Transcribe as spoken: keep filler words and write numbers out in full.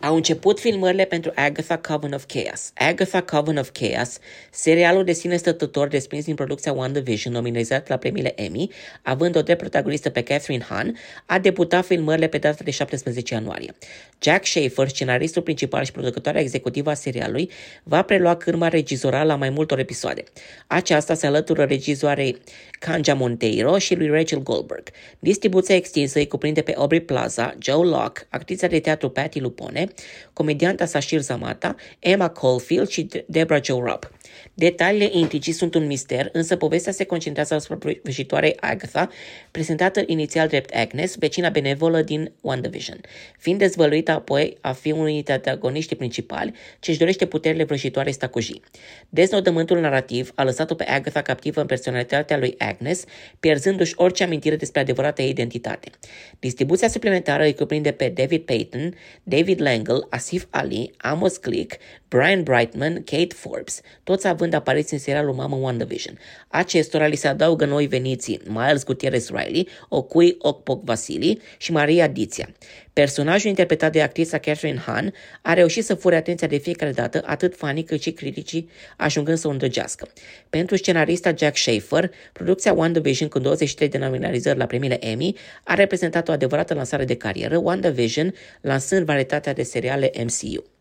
au început filmările pentru Agatha Coven of Chaos. Agatha Coven of Chaos, serialul de sine stătător desprins din producția WandaVision, nominalizat la premiile Emmy, având o drept protagonistă pe Kathryn Hahn, a debutat filmările pe data de șaptesprezece ianuarie. Jac Schaeffer, scenaristul principal și producătoarea executivă a serialului, va prelua cârma regizorală a mai multor episoade. Aceasta se alătură regizoarei Kanja Monteiro și lui Rachel Goldberg. Distribuția extinsă îi cuprinde pe Aubrey Plaza, Joe Locke, actrița de teatru Patty Lupone, comedianta Sashir Zamata, Emma Caulfield și Debra Jo Rupp. Detaliile intrigii sunt un mister, însă povestea se concentrează asupra prăbușitoarei Agatha, prezentată inițial drept Agnes, vecina benevolă din WandaVision, fiind dezvăluită apoi a fi unul dintre antagoniștii principali ce își dorește puterile vrăjitoare stacojii. Deznodământul narrativ a lăsat-o pe Agatha captivă în personalitatea lui Agnes, pierzându-și orice amintire despre adevărata ei identitate. Distribuția suplimentară îi cuprinde pe David Payton, David Langle, Asif Ali, Amos Click, Brian Brightman, Kate Forbes, toți având apariții în serialul mamă WandaVision. Acestora li se adaugă noi veniții Miles Gutierrez Riley, Okpok ocpocvasili și Maria Aditia. Personajul interpretat de actrița Kathryn Hahn a reușit să fure atenția de fiecare dată, atât fanii cât și criticii, ajungând să o îndrăgească. Pentru scenarista Jac Schaeffer, producția WandaVision, cu douăzeci și trei de nominalizări la premiile Emmy, a reprezentat o adevărată lansare de carieră, WandaVision lansând varietatea de seriale M C U.